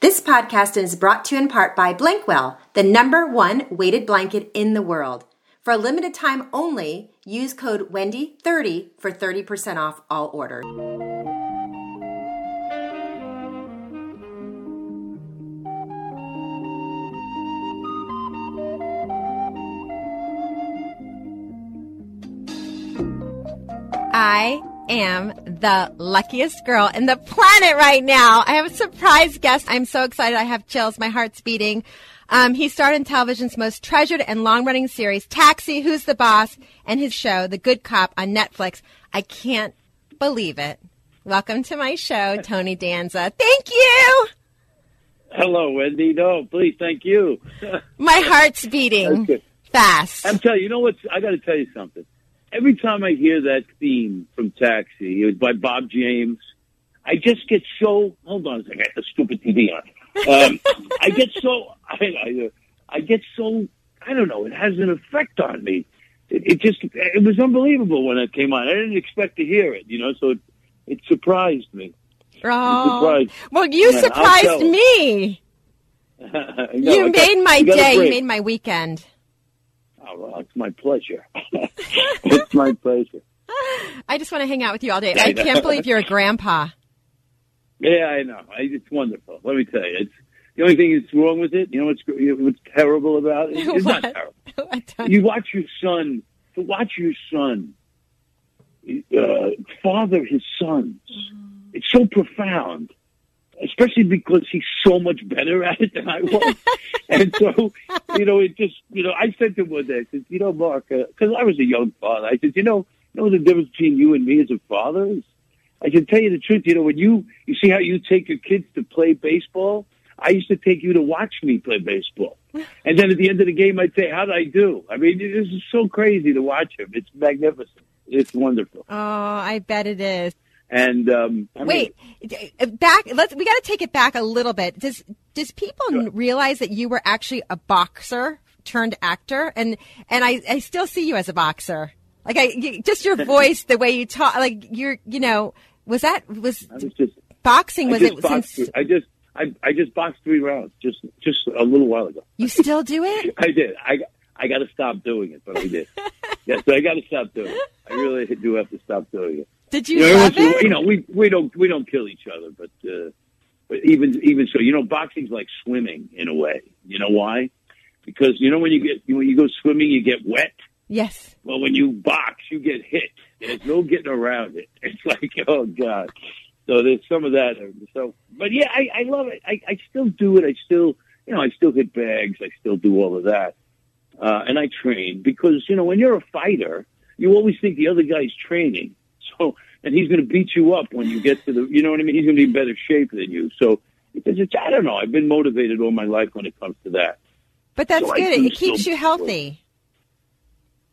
This podcast is brought to you in part by Blankwell, the #1 weighted blanket in the world. For a limited time only, use code WENDY30 for 30% off all orders. I am the luckiest girl in the planet right now. I have a surprise guest. I'm so excited. I have chills. My heart's beating. He starred in television's most treasured and long-running series, Taxi, Who's the Boss, and his show, The Good Cop, on Netflix. I can't believe it. Welcome to my show, Tony Danza. Thank you. Hello, Wendy. No, please, thank you. My heart's beating fast. I'm telling you, you know what? I got to tell you something. Every time I hear that theme from Taxi, it was by Bob James, I just get so... Hold on a second, I got the stupid TV on. I get so... I don't know, it has an effect on me. It was unbelievable when it came on. I didn't expect to hear it, you know, so it surprised me. Oh. Well, you surprised me. No, you made my day. You made my weekend. Oh, well, it's my pleasure. It's my pleasure. I just want to hang out with you all day. I can't believe you're a grandpa. Yeah, I know. It's wonderful. Let me tell you. It's the only thing that's wrong with it. You know what's terrible about it? It's not terrible. To watch your son father his sons. It's so profound. Especially because he's so much better at it than I was. And so, you know, it just, you know, I said to him one day, I said, you know, Mark, because I was a young father, I said, you know the difference between you and me as a father is? I can tell you the truth, you know, when you see how you take your kids to play baseball, I used to take you to watch me play baseball. And then at the end of the game, I'd say, how'd I do? I mean, this is so crazy to watch him. It's magnificent. It's wonderful. Oh, I bet it is. And we got to take it back a little bit. Does people realize that you were actually a boxer turned actor? And I still see you as a boxer. Like just your voice, the way you talk, like boxing? I just boxed 3 rounds just a little while ago. You still do it? I did. I got to stop doing it, but I did. Yeah, so I got to stop doing it. I really do have to stop doing it. Did you love it? You know, we don't kill each other, but even so, you know, boxing's like swimming in a way. You know why? Because you know when you go swimming, you get wet. Yes. Well, when you box, you get hit. There's no getting around it. It's like, oh God. So there's some of that. So, but yeah, I love it. I still do it. I still hit bags. I still do all of that, and I train because you know when you're a fighter, you always think the other guy's training. So, and he's going to beat you up when you get to the, you know what I mean? He's going to be in better shape than you. So, because it's, I don't know, I've been motivated all my life when it comes to that. But that's good. It keeps you healthy.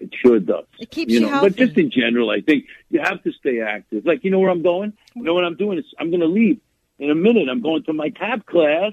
It sure does. It keeps you healthy. But just in general, I think you have to stay active. Like, you know where I'm going? You know what I'm doing? I'm going to leave in a minute. I'm going to my tap class.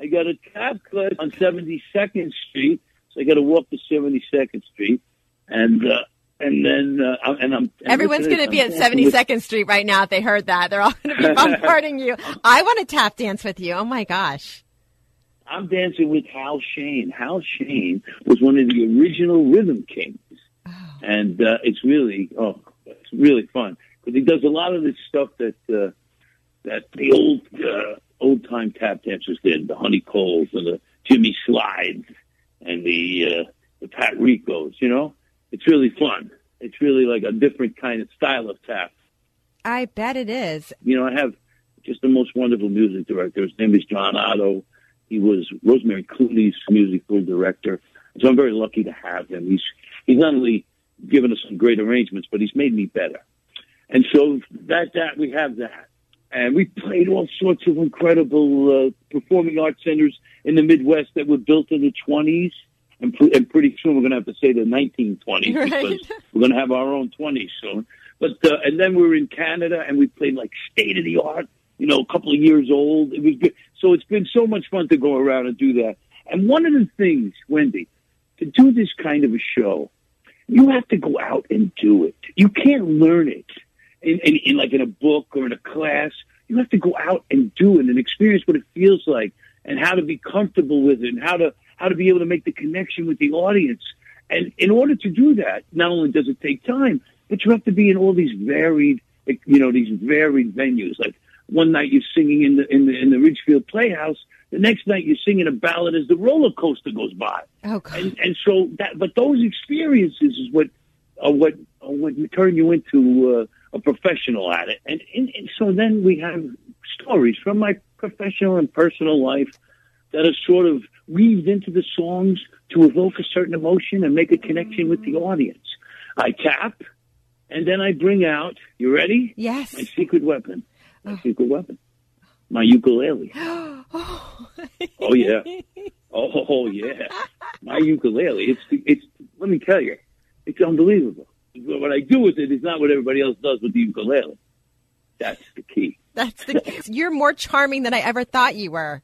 I got a tap class on 72nd Street. So I got to walk to 72nd Street And then everyone's going to be at 72nd Street right now. If they heard that, they're all going to be bombarding you. I want to tap dance with you. Oh my gosh! I'm dancing with Hal Shane. Hal Shane was one of the original Rhythm Kings, and it's really fun because he does a lot of this stuff that the old time tap dancers did. The Honey Coles and the Jimmy Slides and the Pat Ricos. You know. It's really fun. It's really like a different kind of style of tap. I bet it is. You know, I have just the most wonderful music director. His name is John Otto. He was Rosemary Clooney's musical director. So I'm very lucky to have him. He's not only given us some great arrangements, but he's made me better. And so that we have that. And we played all sorts of incredible performing arts centers in the Midwest that were built in the 20s. And pretty soon we're going to have to say the 1920s, right? Because we're going to have our own 20s soon. But and then we were in Canada, and we played like state-of-the-art, you know, a couple of years old. It was good. So it's been so much fun to go around and do that. And one of the things, Wendy, to do this kind of a show, you have to go out and do it. You can't learn it in like in a book or in a class. You have to go out and do it and experience what it feels like and how to be comfortable with it and how to be able to make the connection with the audience. And in order to do that, not only does it take time, but you have to be in all these varied, you know, these varied venues. Like one night you're singing in the Ridgefield Playhouse. The next night you're singing a ballad as the roller coaster goes by. Oh, God. And so that, but those experiences is what turn you into a professional at it. And so then we have stories from my professional and personal life that are sort of weaved into the songs to evoke a certain emotion and make a connection with the audience. I tap, and then I bring out, you ready? Yes. My secret weapon. My ukulele. Oh, yeah. Oh, yeah. My ukulele. It's. Let me tell you, it's unbelievable. What I do with it is not what everybody else does with the ukulele. That's the key. You're more charming than I ever thought you were.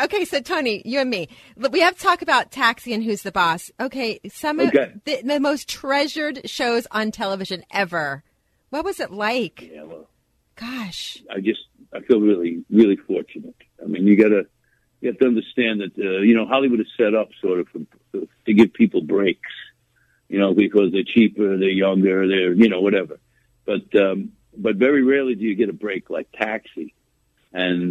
Okay, so Tony, you and me, we have to talk about Taxi and Who's the Boss. Okay, of the most treasured shows on television ever. What was it like? Yeah, well, gosh, I feel really, really fortunate. I mean, you have to understand that you know, Hollywood is set up sort of to give people breaks, you know, because they're cheaper, they're younger, they're, you know, whatever. But very rarely do you get a break like Taxi. And,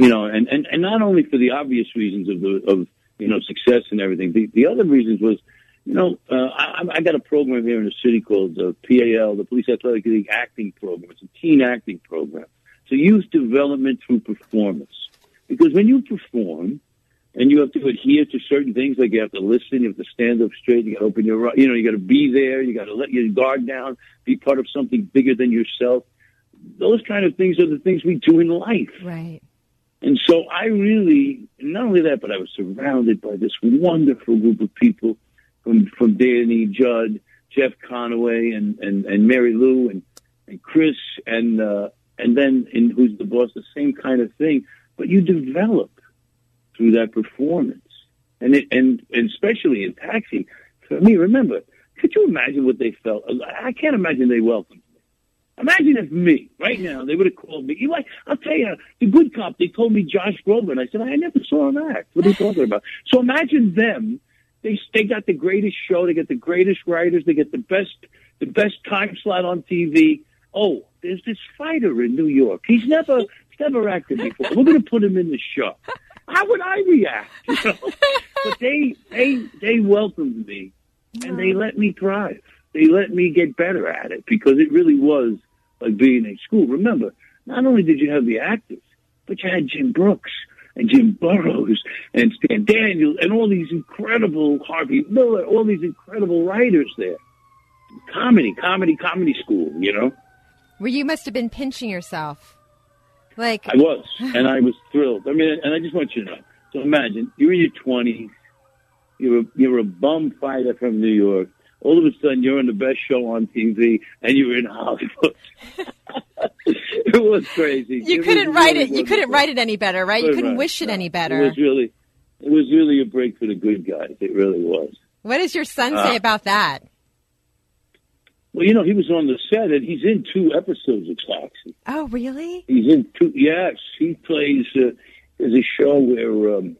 you know, and not only for the obvious reasons of, you know, success and everything, the other reasons was, you know, I got a program here in the city called the PAL, the Police Athletic League Acting Program. It's a teen acting program. So youth development through performance. Because when you perform and you have to adhere to certain things, like you have to listen, you have to stand up straight, you got to open your, you know, you got to be there, you got to let your guard down, be part of something bigger than yourself. Those kind of things are the things we do in life. Right. And so I really, not only that, but I was surrounded by this wonderful group of people from Danny Judd, Jeff Conaway, and Mary Lou, and Chris, and then in Who's the Boss, the same kind of thing. But you develop through that performance. And it, and especially in Taxi, for me, remember, could you imagine what they felt? I can't imagine they welcomed. Imagine if me, right now, they would have called me. You like, I'll tell you, the good cop, they told me Josh Groban. I said, I never saw him act. What are you talking about? So imagine them. They got the greatest show. They get the greatest writers. They get the best time slot on TV. Oh, there's this fighter in New York. He's never acted before. We're going to put him in the show. How would I react? You know? But they welcomed me, and they let me thrive. They let me get better at it, because it really was like being in school. Remember, not only did you have the actors, but you had Jim Brooks and Jim Burrows and Stan Daniels and all these incredible Harvey Miller, all these incredible writers there. Comedy school, you know? Where you must have been pinching yourself. Like I was, and I was thrilled. I mean, and I just want you to know. So imagine, you're in your 20s, you're a bum fighter from New York. All of a sudden, you're in the best show on TV, and you're in Hollywood. It was crazy. You couldn't write it any better, right? You couldn't wish it any better. It was really a break for the good guys. It really was. What does your son say about that? Well, you know, he was on the set, and he's in 2 episodes of Taxi. Oh, really? He's in 2. Yes, he plays. There's a show where.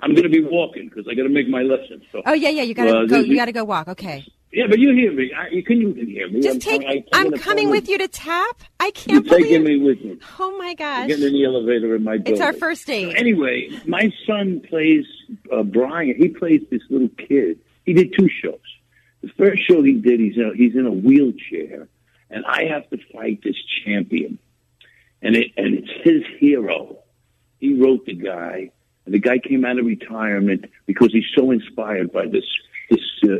I'm going to be walking because I got to make my lesson. So. Oh yeah, you got to go. You got to go walk. Okay. Yeah, but you hear me. You can hear me. Just I'm coming with you to tap. I can't believe you're taking me with you. Oh my gosh! You're getting in the elevator in my building. It's our first date. So anyway, my son plays Brian. He plays this little kid. He did 2 shows. The first show he did, he's in a wheelchair, and I have to fight this champion, and it's his hero. He wrote the guy. And the guy came out of retirement because he's so inspired by this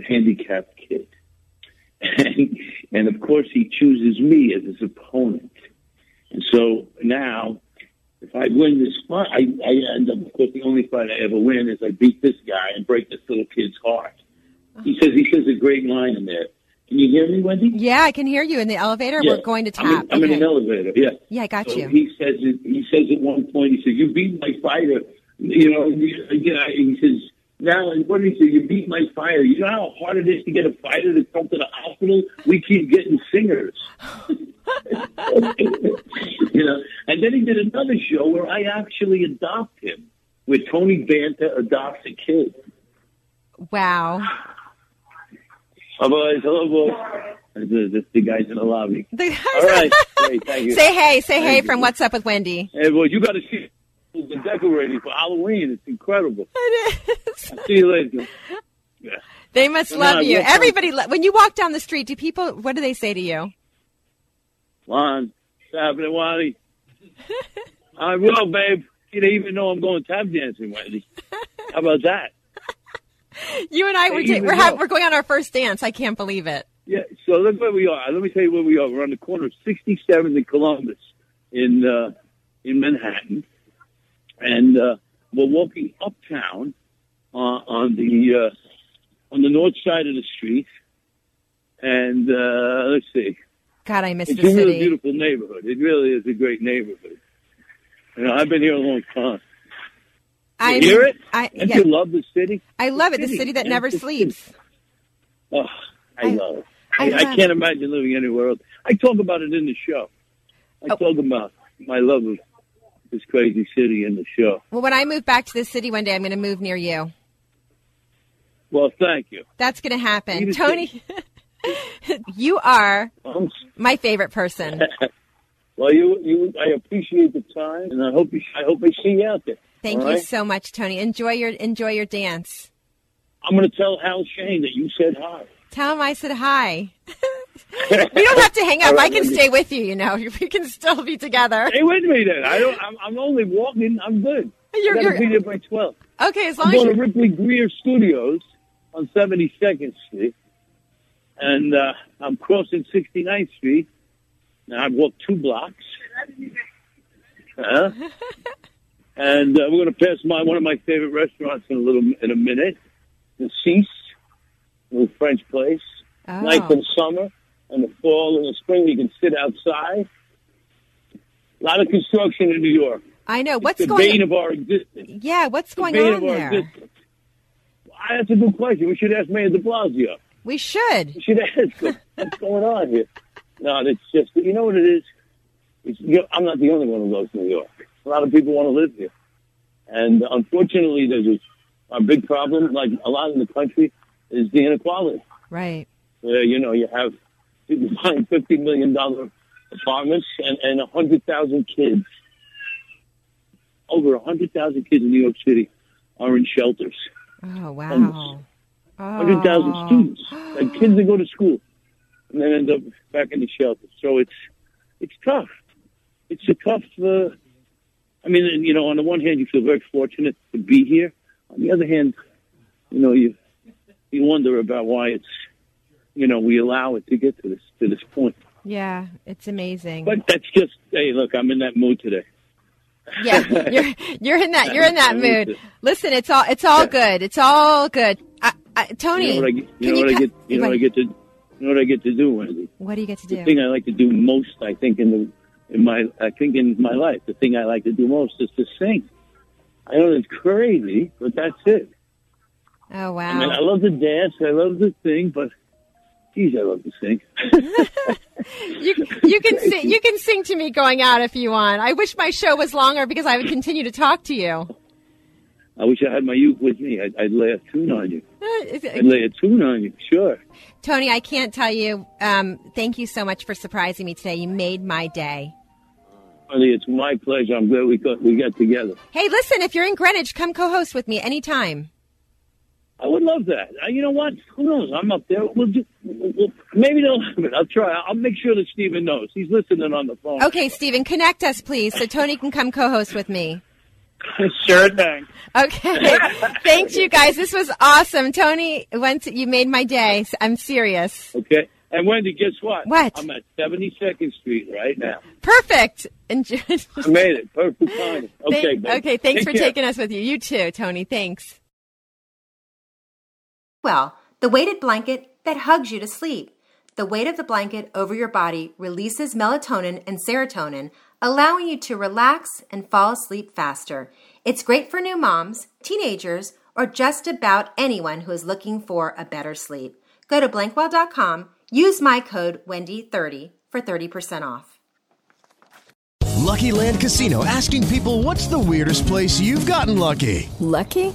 handicapped kid. And of course, he chooses me as his opponent. And so now, if I win this fight, I end up, of course, the only fight I ever win is I beat this guy and break this little kid's heart. He says a great line in there. Can you hear me, Wendy? Yeah, I can hear you in the elevator. Yeah. We're going to tap. I'm in an elevator, yeah. Yeah, I got you. He says at one point, he says, you beat my fighter. You know, he says, now, what did he say? You beat my fighter. You know how hard it is to get a fighter to come to the hospital? We keep getting singers. You know, and then he did another show where I actually adopt him, where Tony Danza adopts a kid. Wow. Oh, boys. Hello, boys. The guys in the lobby. All right. Great, thank you. Say hey. Say thank hey you. From What's Up with Wendy. Hey, boys, you got to see the decorating for Halloween. It's incredible. It is. I'll see you later. Yeah. They must love you. Everybody, when you walk down the street, do people, what do they say to you? Juan, what's happening, Wally? I will, babe. You didn't even know I'm going tap dancing, Wendy. How about that? You and I, we're going on our first dance. I can't believe it. Yeah, so look where we are. Let me tell you where we are. We're on the corner of 67th and Columbus in Manhattan. And we're walking uptown on the north side of the street. And let's see. God, I miss the city. It's a really beautiful neighborhood. It really is a great neighborhood. You know, I've been here a long time. You love the city? I love it. The city that never sleeps. Oh, I love it. I can't imagine living anywhere else. I talk about it in the show. I talk about my love of this crazy city in the show. Well, when I move back to this city one day, I'm going to move near you. Well, thank you. That's going to happen. Tony, you are my favorite person. Well, I appreciate the time, and I hope I see you out there. Thank you so much, Tony. Enjoy your dance. I'm going to tell Hal Shane that you said hi. Tell him I said hi. We don't have to hang up. Right, I can stay with you. You know, we can still be together. Stay with me then. I'm only walking. I'm good. You're be there by 12. Okay, as long as I'm going to Ripley Greer Studios on 72nd Street, and I'm crossing 69th Street. And I've walked 2 blocks. And we're going to pass one of my favorite restaurants in a minute, The Cease, a little French place. Oh. Nice in summer, and the fall and the spring, you can sit outside. A lot of construction in New York. I know. It's the bane of our existence. Yeah, what's going on there? Well, that's a good question. We should ask Mayor de Blasio. We should ask him what's going on here. No, it's just, you know what it is? I'm not the only one who loves New York. A lot of people want to live here. And unfortunately, there's a big problem, like a lot in the country, is the inequality. Right. You know, you have people buying $50 million apartments and 100,000 kids. Over 100,000 kids in New York City are in shelters. Oh, wow. Oh. 100,000 students. Like kids that go to school and then end up back in the shelters. So it's tough. It's a tough... I mean, you know, on the one hand, you feel very fortunate to be here. On the other hand, you know, you wonder about why it's, you know, we allow it to get to this point. Yeah, it's amazing. But that's just, hey, look, I'm in that mood today. Yeah, you're in that mood. Listen, it's all good. It's all good. Tony, you know what I get to, you know what I get to do, Wendy. What do you get to do? The thing I like to do most, I think, in my life, the thing I like to do most is to sing. I know it's crazy, but that's it. Oh, wow. I mean, I love to dance. I love to sing, but, geez, I love to sing. You can sing to me going out if you want. I wish my show was longer because I would continue to talk to you. I wish I had my uke with me. I'd lay a tune on you. Sure. Tony, I can't tell you. Thank you so much for surprising me today. You made my day. Honey, it's my pleasure. I'm glad we got together. Hey, listen, if you're in Greenwich, come co-host with me anytime. I would love that. You know what? Who knows? I'm up there. We'll maybe they'll have it. I'll try. I'll make sure that Stephen knows. He's listening on the phone. Okay, Stephen, connect us, please, so Tony can come co-host with me. Sure thing. Okay. Thanks, you guys. This was awesome. Tony, you made my day. I'm serious. Okay. And Wendy, guess what? What? I'm at 72nd Street right now. Perfect. Enjoy. I made it. Perfect time. Okay, babe. Okay, thanks for taking us with you. You too, Tony. Thanks. Well, the weighted blanket that hugs you to sleep. The weight of the blanket over your body releases melatonin and serotonin, allowing you to relax and fall asleep faster. It's great for new moms, teenagers, or just about anyone who is looking for a better sleep. Go to Blankwell.com. Use my code Wendy30 for 30% off. Lucky Land Casino, asking people, what's the weirdest place you've gotten lucky? Lucky?